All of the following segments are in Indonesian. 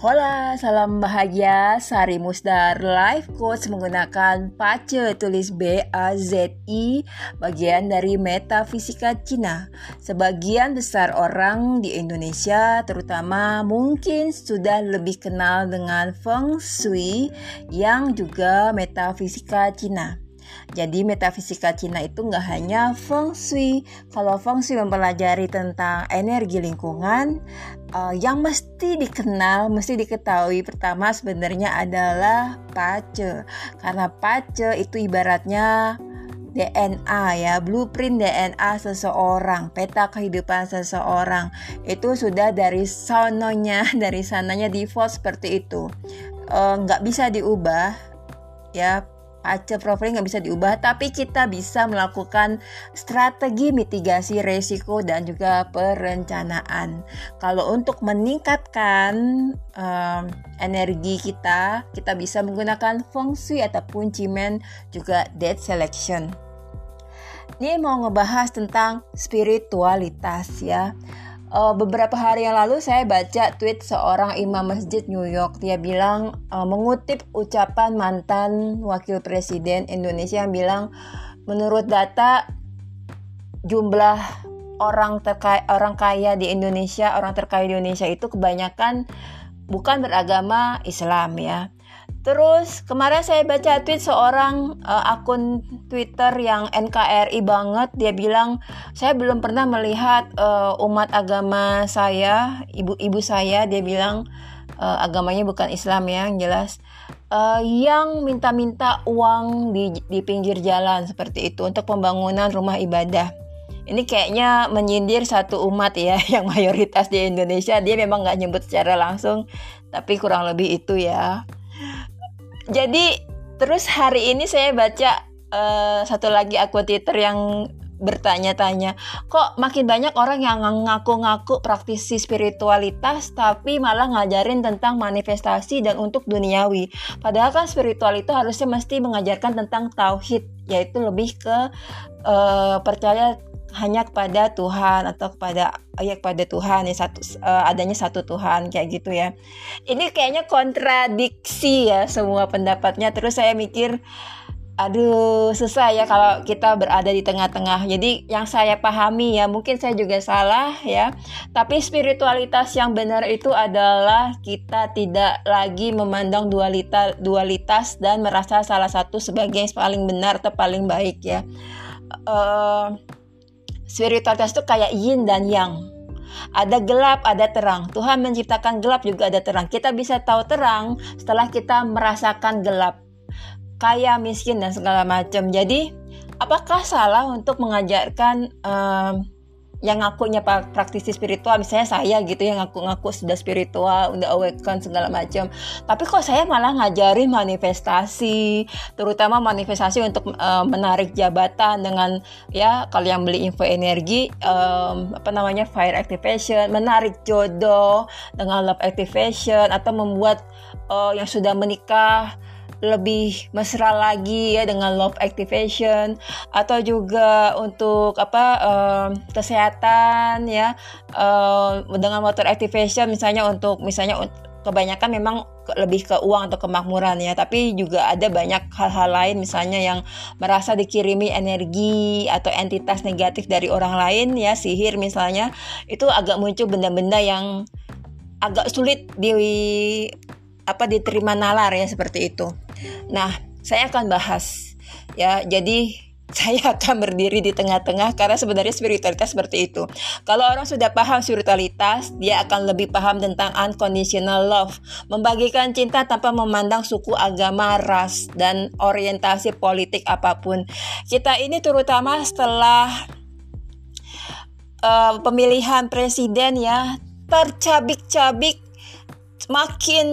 Hola, salam bahagia, Sari Musdar, Life Coach menggunakan pace tulis BAZI, bagian dari Metafisika Cina. Sebagian besar orang di Indonesia terutama mungkin sudah lebih kenal dengan Feng Shui yang juga Metafisika Cina. Jadi metafisika Cina itu nggak hanya Feng Shui. Kalau Feng Shui mempelajari tentang energi lingkungan, yang mesti dikenal, mesti diketahui pertama sebenarnya adalah pace. Karena pace itu ibaratnya DNA ya, blueprint DNA seseorang, peta kehidupan seseorang. Itu sudah dari sananya default seperti itu. Nggak bisa diubah ya. Pace profiling nggak bisa diubah, tapi kita bisa melakukan strategi mitigasi resiko dan juga perencanaan. Kalau untuk meningkatkan energi kita bisa menggunakan Feng Shui ataupun cimen, juga date selection. Ini mau ngebahas tentang spiritualitas ya. Beberapa hari yang lalu saya baca tweet seorang imam masjid New York. Dia bilang, mengutip ucapan mantan wakil presiden Indonesia yang bilang, menurut data jumlah orang terkaya di Indonesia itu kebanyakan bukan beragama Islam ya. Terus kemarin saya baca tweet seorang akun Twitter yang NKRI banget. Dia bilang, saya belum pernah melihat umat agama saya, ibu saya. Dia bilang agamanya bukan Islam ya, yang jelas. Yang minta-minta uang di pinggir jalan seperti itu untuk pembangunan rumah ibadah. Ini kayaknya menyindir satu umat ya, yang mayoritas di Indonesia. Dia memang gak nyebut secara langsung, tapi kurang lebih itu ya. Jadi terus hari ini saya baca satu lagi akun Twitter yang bertanya-tanya, kok makin banyak orang yang ngaku-ngaku praktisi spiritualitas tapi malah ngajarin tentang manifestasi dan untuk duniawi. Padahal kan spiritual itu harusnya mesti mengajarkan tentang tauhid, yaitu lebih ke percaya hanya kepada Tuhan atau kepada Tuhan ya, adanya satu Tuhan kayak gitu ya. Ini kayaknya kontradiksi ya semua pendapatnya. Terus saya mikir, aduh susah ya kalau kita berada di tengah-tengah. Jadi yang saya pahami ya, mungkin saya juga salah ya, tapi spiritualitas yang benar itu adalah kita tidak lagi memandang dualitas dan merasa salah satu sebagai paling benar atau paling baik ya. Spiritualitas itu kayak yin dan yang. Ada gelap, ada terang. Tuhan menciptakan gelap juga ada terang. Kita bisa tahu terang setelah kita merasakan gelap. Kaya, miskin, dan segala macam. Jadi, apakah salah untuk mengajarkan yang ngakunya praktisi spiritual, misalnya saya gitu yang ngaku-ngaku sudah spiritual, udah awaken segala macam. Tapi kok saya malah ngajarin manifestasi, terutama manifestasi untuk menarik jabatan dengan ya kalau yang beli info energi fire activation, menarik jodoh dengan love activation, atau membuat yang sudah menikah lebih mesra lagi ya dengan love activation, atau juga untuk kesehatan ya dengan water activation, misalnya kebanyakan memang lebih ke uang atau kemakmuran ya, tapi juga ada banyak hal-hal lain, misalnya yang merasa dikirimi energi atau entitas negatif dari orang lain ya, sihir misalnya. Itu agak muncul benda-benda yang agak sulit diterima nalar ya, seperti itu. Nah, saya akan bahas ya. Jadi saya akan berdiri di tengah-tengah karena sebenarnya spiritualitas seperti itu. Kalau orang sudah paham spiritualitas, dia akan lebih paham tentang unconditional love, membagikan cinta tanpa memandang suku, agama, ras, dan orientasi politik apapun. Kita ini terutama setelah pemilihan presiden ya, tercabik-cabik. Makin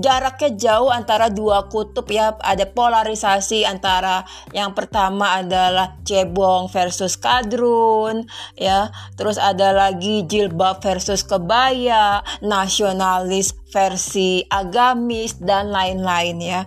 jaraknya jauh antara dua kutub ya, ada polarisasi antara yang pertama adalah cebong versus kadrun ya, terus ada lagi jilbab versus kebaya, nasionalis versi agamis, dan lain-lain ya.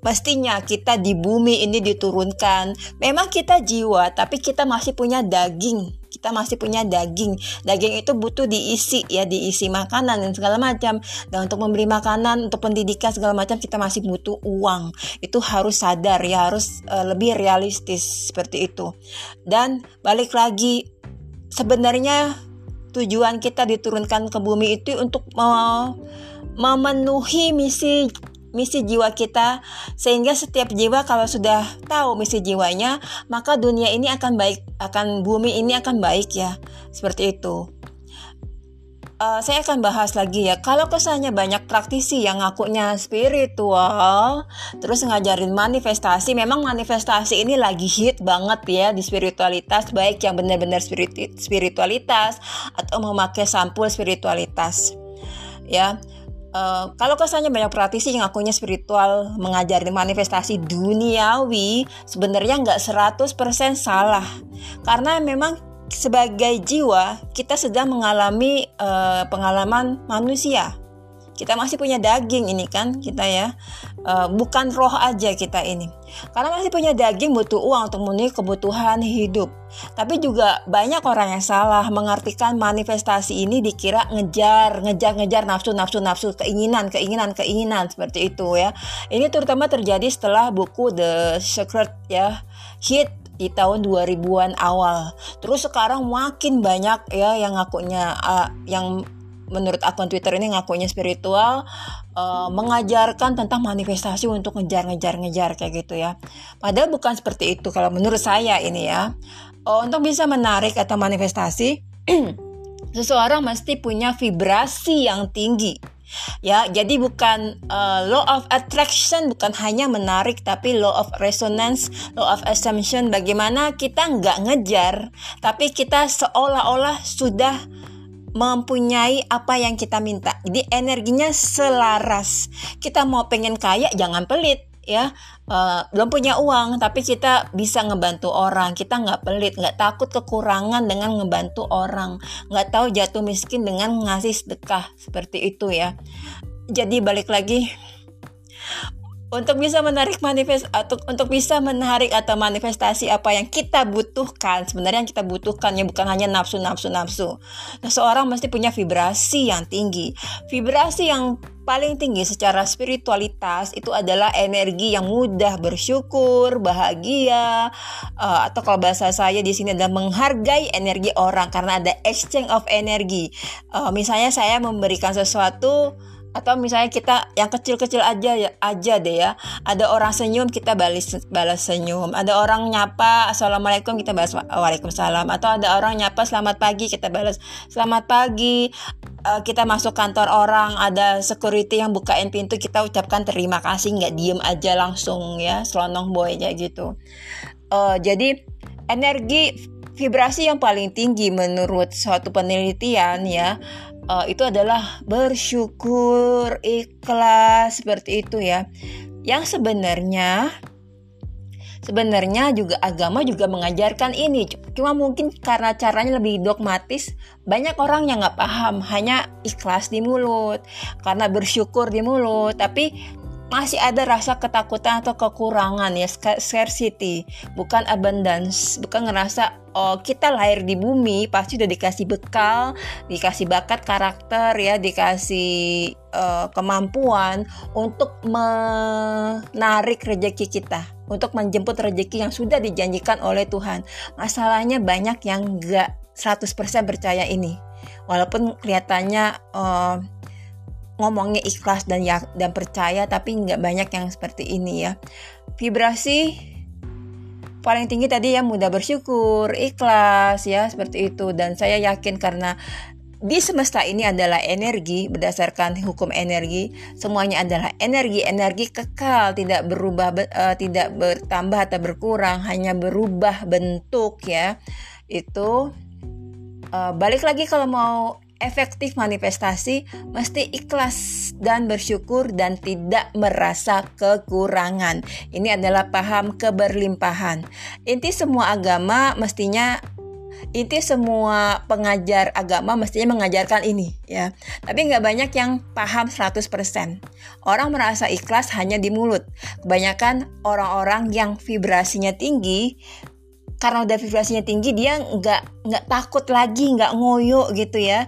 Mestinya kita di bumi ini diturunkan, memang kita jiwa tapi kita masih punya daging. kita masih punya daging. Daging itu butuh diisi ya, diisi makanan dan segala macam. Dan untuk membeli makanan, untuk pendidikan segala macam kita masih butuh uang. Itu harus sadar ya, harus lebih realistis seperti itu. Dan balik lagi, sebenarnya tujuan kita diturunkan ke bumi itu untuk memenuhi misi jiwa kita, sehingga setiap jiwa kalau sudah tahu misi jiwanya, maka dunia ini akan baik, akan bumi ini akan baik ya, seperti itu. Saya akan bahas lagi ya, kalau kesannya banyak praktisi yang ngakunya spiritual terus ngajarin manifestasi. Memang manifestasi ini lagi hit banget ya di spiritualitas, baik yang benar-benar spiritualitas atau memakai sampul spiritualitas ya. Kalau kesannya banyak praktisi yang ngakunya spiritual mengajari manifestasi duniawi, sebenarnya nggak 100% salah. Karena memang sebagai jiwa kita sedang mengalami pengalaman manusia. Kita masih punya daging ini kan kita ya, bukan roh aja kita ini. Karena masih punya daging, butuh uang untuk memenuhi kebutuhan hidup. Tapi juga banyak orang yang salah mengartikan manifestasi ini dikira ngejar nafsu, keinginan seperti itu ya. Ini terutama terjadi setelah buku The Secret ya, hit di tahun 2000-an awal. Terus sekarang makin banyak ya yang ngakunya yang menurut akun Twitter ini ngakunya spiritual, mengajarkan tentang manifestasi untuk ngejar kayak gitu ya. Padahal bukan seperti itu kalau menurut saya ini ya. Untuk bisa menarik atau manifestasi, seseorang mesti punya vibrasi yang tinggi. Ya, jadi bukan law of attraction, bukan hanya menarik, tapi law of resonance, law of assumption. Bagaimana kita nggak ngejar, tapi kita seolah-olah sudah mempunyai apa yang kita minta. Jadi energinya selaras. Kita mau pengen kaya, jangan pelit ya. Belum punya uang, tapi kita bisa ngebantu orang. Kita nggak pelit, nggak takut kekurangan dengan ngebantu orang, nggak tahu jatuh miskin dengan ngasih sedekah, seperti itu ya. Jadi balik lagi, untuk bisa menarik atau manifestasi apa yang kita butuhkan, sebenarnya yang kita butuhkan ya, bukan hanya nafsu. Nah, seorang mesti punya vibrasi yang tinggi. Vibrasi yang paling tinggi secara spiritualitas itu adalah energi yang mudah bersyukur, bahagia, atau kalau bahasa saya di sini adalah menghargai energi orang, karena ada exchange of energy. Misalnya saya memberikan sesuatu, atau misalnya kita yang kecil-kecil aja deh ya. Ada orang senyum, kita balas senyum. Ada orang nyapa, assalamualaikum, kita balas waalaikumsalam. Atau ada orang nyapa selamat pagi, kita balas selamat pagi. Kita masuk kantor orang, ada security yang bukain pintu, kita ucapkan terima kasih, nggak diem aja langsung ya, selonong boy aja gitu. Jadi energi vibrasi yang paling tinggi menurut suatu penelitian ya, itu adalah bersyukur, ikhlas, seperti itu ya. Yang Sebenarnya juga agama juga mengajarkan ini, cuma mungkin karena caranya lebih dogmatis, banyak orang yang nggak paham, hanya ikhlas di mulut, karena bersyukur di mulut, tapi masih ada rasa ketakutan atau kekurangan ya, scarcity, bukan abundance, bukan ngerasa kita lahir di bumi pasti udah dikasih bekal, dikasih bakat karakter ya, dikasih kemampuan untuk menarik rejeki kita, untuk menjemput rejeki yang sudah dijanjikan oleh Tuhan. Masalahnya banyak yang gak 100% percaya ini, walaupun kelihatannya ngomongnya ikhlas dan percaya, tapi nggak banyak yang seperti ini ya. Vibrasi paling tinggi tadi ya, mudah bersyukur, ikhlas ya, seperti itu. Dan saya yakin karena di semesta ini adalah energi, berdasarkan hukum energi, semuanya adalah energi kekal, tidak berubah, tidak bertambah atau berkurang, hanya berubah bentuk ya. Itu balik lagi, kalau mau efektif manifestasi mesti ikhlas dan bersyukur dan tidak merasa kekurangan. Ini adalah paham keberlimpahan. Inti semua pengajar agama mestinya mengajarkan ini ya. Tapi nggak banyak yang paham 100%. Orang merasa ikhlas hanya di mulut. Kebanyakan orang-orang yang vibrasinya tinggi karena udah vibrasinya tinggi, dia nggak takut lagi, nggak ngoyo gitu ya.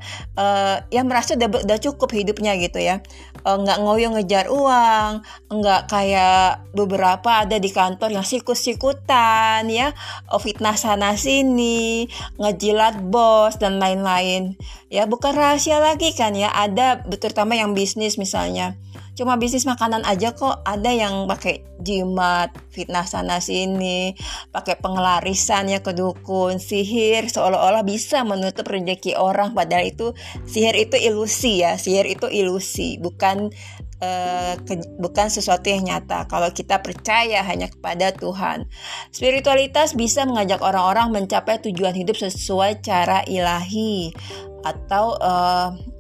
Ya merasa udah cukup hidupnya gitu ya. Nggak ngoyo ngejar uang, nggak kayak beberapa ada di kantor yang sikut-sikutan ya, fitnah sana sini, ngejilat bos dan lain-lain. Ya bukan rahasia lagi kan ya, ada terutama yang bisnis misalnya. Cuma bisnis makanan aja kok ada yang pakai jimat, fitnah sana sini, pakai pengelarisannya ke dukun, sihir seolah-olah bisa menutup rezeki orang, padahal itu sihir itu ilusi ya, sihir itu ilusi, bukan sesuatu yang nyata. Kalau kita percaya hanya kepada Tuhan, spiritualitas bisa mengajak orang-orang mencapai tujuan hidup sesuai cara ilahi. Atau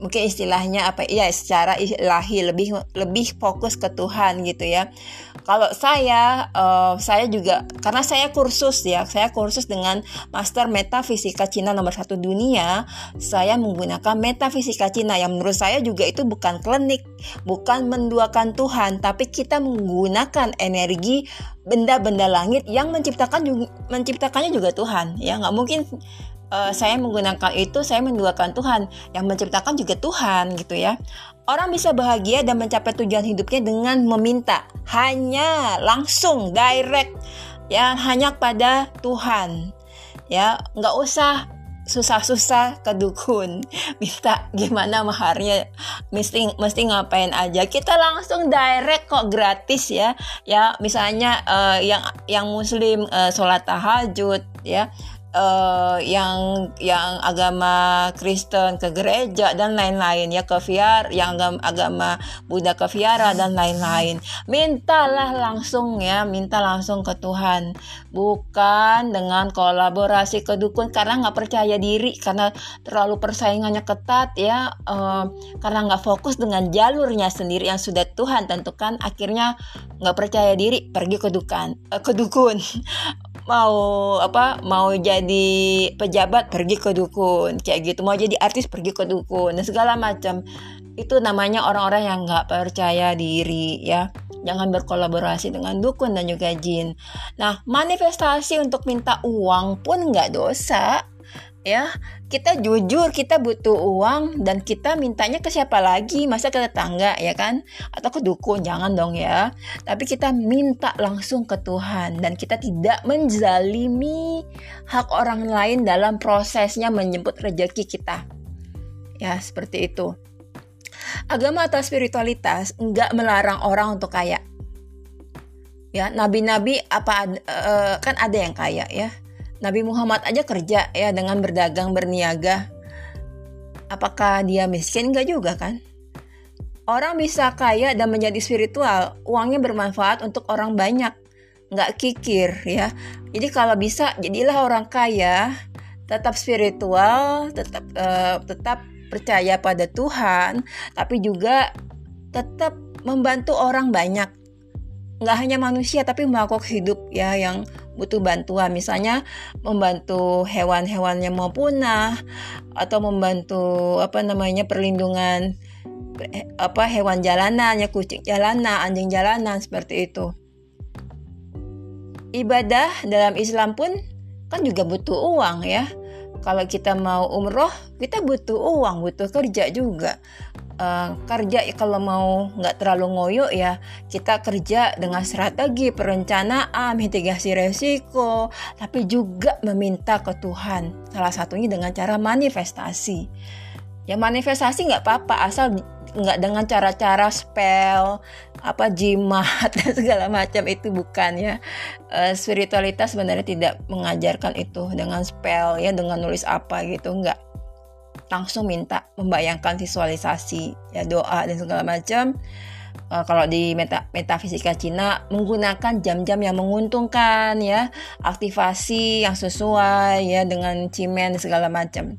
mungkin istilahnya apa ya, secara ilahi, lebih fokus ke Tuhan gitu ya. Kalau saya juga karena saya kursus dengan Master Metafisika Cina nomor 1 dunia, saya menggunakan Metafisika Cina yang menurut saya juga itu bukan klinik, bukan menduakan Tuhan, tapi kita menggunakan energi benda-benda langit yang menciptakannya juga Tuhan ya. Nggak mungkin saya menggunakan itu, saya menduakan Tuhan, yang menciptakan juga Tuhan gitu ya. Orang bisa bahagia dan mencapai tujuan hidupnya dengan meminta, hanya langsung direct ya, hanya pada Tuhan ya, nggak usah susah-susah ke dukun minta gimana maharnya, mesti ngapain aja, kita langsung direct kok, gratis ya. Ya misalnya yang muslim sholat tahajud ya, yang agama Kristen ke gereja dan lain-lain ya, ke viara, yang agama Buddha ke viara dan lain-lain. Mintalah langsung ya, minta langsung ke Tuhan, bukan dengan kolaborasi ke dukun karena nggak percaya diri, karena terlalu persaingannya ketat ya, karena nggak fokus dengan jalurnya sendiri yang sudah Tuhan tentukan, akhirnya nggak percaya diri pergi ke dukun. mau jadi pejabat pergi ke dukun kayak gitu, mau jadi artis pergi ke dukun dan segala macam. Itu namanya orang-orang yang nggak percaya diri ya. Jangan berkolaborasi dengan dukun dan juga jin. Nah, manifestasi untuk minta uang pun nggak dosa ya. Kita jujur, kita butuh uang dan kita mintanya ke siapa lagi, masa ke tetangga ya kan, atau ke dukun, jangan dong ya. Tapi kita minta langsung ke Tuhan dan kita tidak menzalimi hak orang lain dalam prosesnya menjemput rejeki kita ya, seperti itu. Agama atau spiritualitas enggak melarang orang untuk kaya ya. Nabi-nabi kan ada yang kaya ya, Nabi Muhammad aja kerja ya dengan berdagang, berniaga. Apakah dia miskin? Enggak juga kan. Orang bisa kaya dan menjadi spiritual, uangnya bermanfaat untuk orang banyak, enggak kikir ya. Jadi kalau bisa jadilah orang kaya, tetap spiritual, tetap percaya pada Tuhan, tapi juga tetap membantu orang banyak. Enggak hanya manusia tapi makhluk hidup ya yang butuh bantuan, misalnya membantu hewan-hewan yang mau punah, atau membantu perlindungan hewan jalanan ya, kucing jalanan, anjing jalanan, seperti itu. Ibadah dalam Islam pun kan juga butuh uang ya. Kalau kita mau umroh kita butuh uang, butuh kerja juga. Kerja kalau mau nggak terlalu ngoyo ya, kita kerja dengan strategi, perencanaan, mitigasi resiko, tapi juga meminta ke Tuhan, salah satunya dengan cara manifestasi ya. Manifestasi nggak apa-apa asal nggak dengan cara-cara spell, jimat dan segala macam, itu bukan ya. Spiritualitas sebenarnya tidak mengajarkan itu dengan spell ya, dengan nulis apa gitu, nggak. Langsung minta, membayangkan, visualisasi ya, doa dan segala macam. Kalau di metafisika Cina menggunakan jam-jam yang menguntungkan ya, aktivasi yang sesuai ya dengan cimen dan segala macam.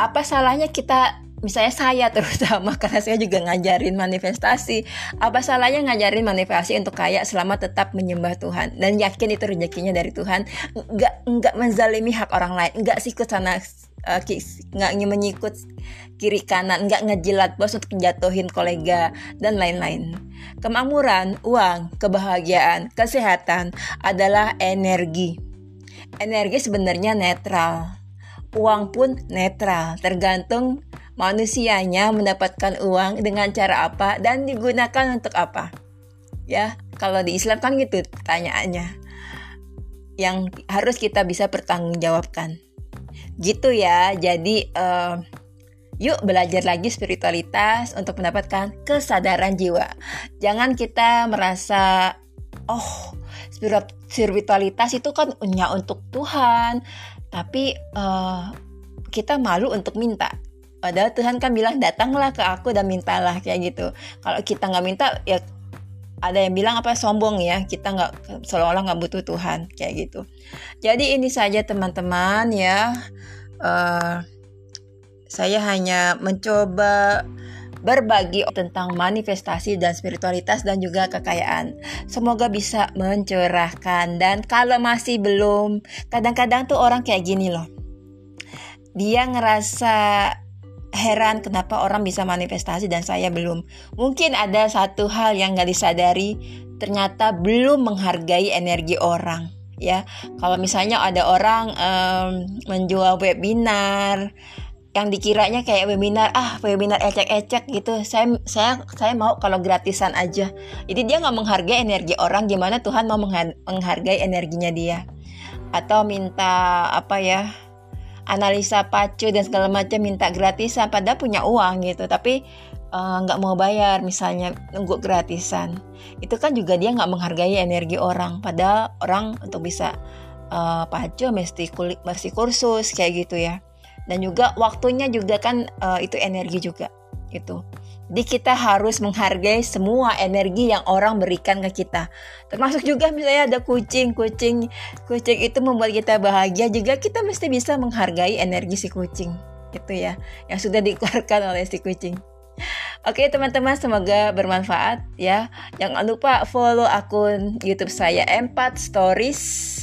Apa salahnya kita, misalnya saya terutama karena saya juga ngajarin manifestasi, apa salahnya ngajarin manifestasi untuk kaya selama tetap menyembah Tuhan dan yakin itu rezekinya dari Tuhan, nggak menzalimi hak orang lain, nggak sikut sana, nggak menyikut kiri kanan, nggak ngejilat bos untuk menjatuhin kolega dan lain-lain. Kemakmuran, uang, kebahagiaan, kesehatan adalah energi. Energi sebenarnya netral. Uang pun netral, tergantung manusianya mendapatkan uang dengan cara apa dan digunakan untuk apa. Ya, kalau di Islam kan gitu pertanyaannya. Yang harus kita bisa pertanggungjawabkan. Gitu ya. Jadi yuk belajar lagi spiritualitas untuk mendapatkan kesadaran jiwa. Jangan kita merasa spiritualitas itu kan hanya untuk Tuhan, tapi kita malu untuk minta. Padahal Tuhan kan bilang datanglah ke aku dan mintalah, kayak gitu. Kalau kita nggak minta, ya ada yang bilang apa, sombong ya, kita nggak, seolah-olah nggak butuh Tuhan, kayak gitu. Jadi ini saja teman-teman ya. Saya hanya mencoba berbagi tentang manifestasi dan spiritualitas dan juga kekayaan. Semoga bisa mencerahkan. Dan kalau masih belum, kadang-kadang tuh orang kayak gini loh. Dia ngerasa heran kenapa orang bisa manifestasi dan saya belum. Mungkin ada satu hal yang gak disadari, ternyata belum menghargai energi orang. Ya, kalau misalnya ada orang menjual webinar yang dikiranya kayak webinar ecek-ecek gitu, saya mau kalau gratisan aja. Jadi dia nggak menghargai energi orang, gimana Tuhan mau menghargai energinya dia? Atau minta analisa pacu dan segala macam, minta gratisan, padahal punya uang gitu, tapi nggak mau bayar, misalnya nunggu gratisan. Itu kan juga dia nggak menghargai energi orang, padahal orang untuk bisa pacu mesti kursus kayak gitu ya. Dan juga waktunya juga kan itu energi juga gitu. Jadi kita harus menghargai semua energi yang orang berikan ke kita. Termasuk juga misalnya ada kucing itu membuat kita bahagia juga, kita mesti bisa menghargai energi si kucing gitu ya, yang sudah dikeluarkan oleh si kucing. Oke teman-teman, semoga bermanfaat ya. Jangan lupa follow akun YouTube saya Empat Stories,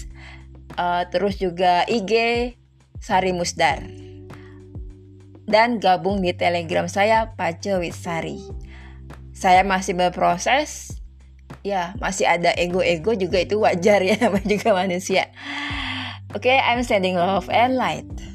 terus juga IG Sari Musdar, dan gabung di Telegram saya Pace with Sari. Saya masih berproses ya, masih ada ego-ego juga, itu wajar ya, namanya juga manusia. Oke, I'm sending love and light.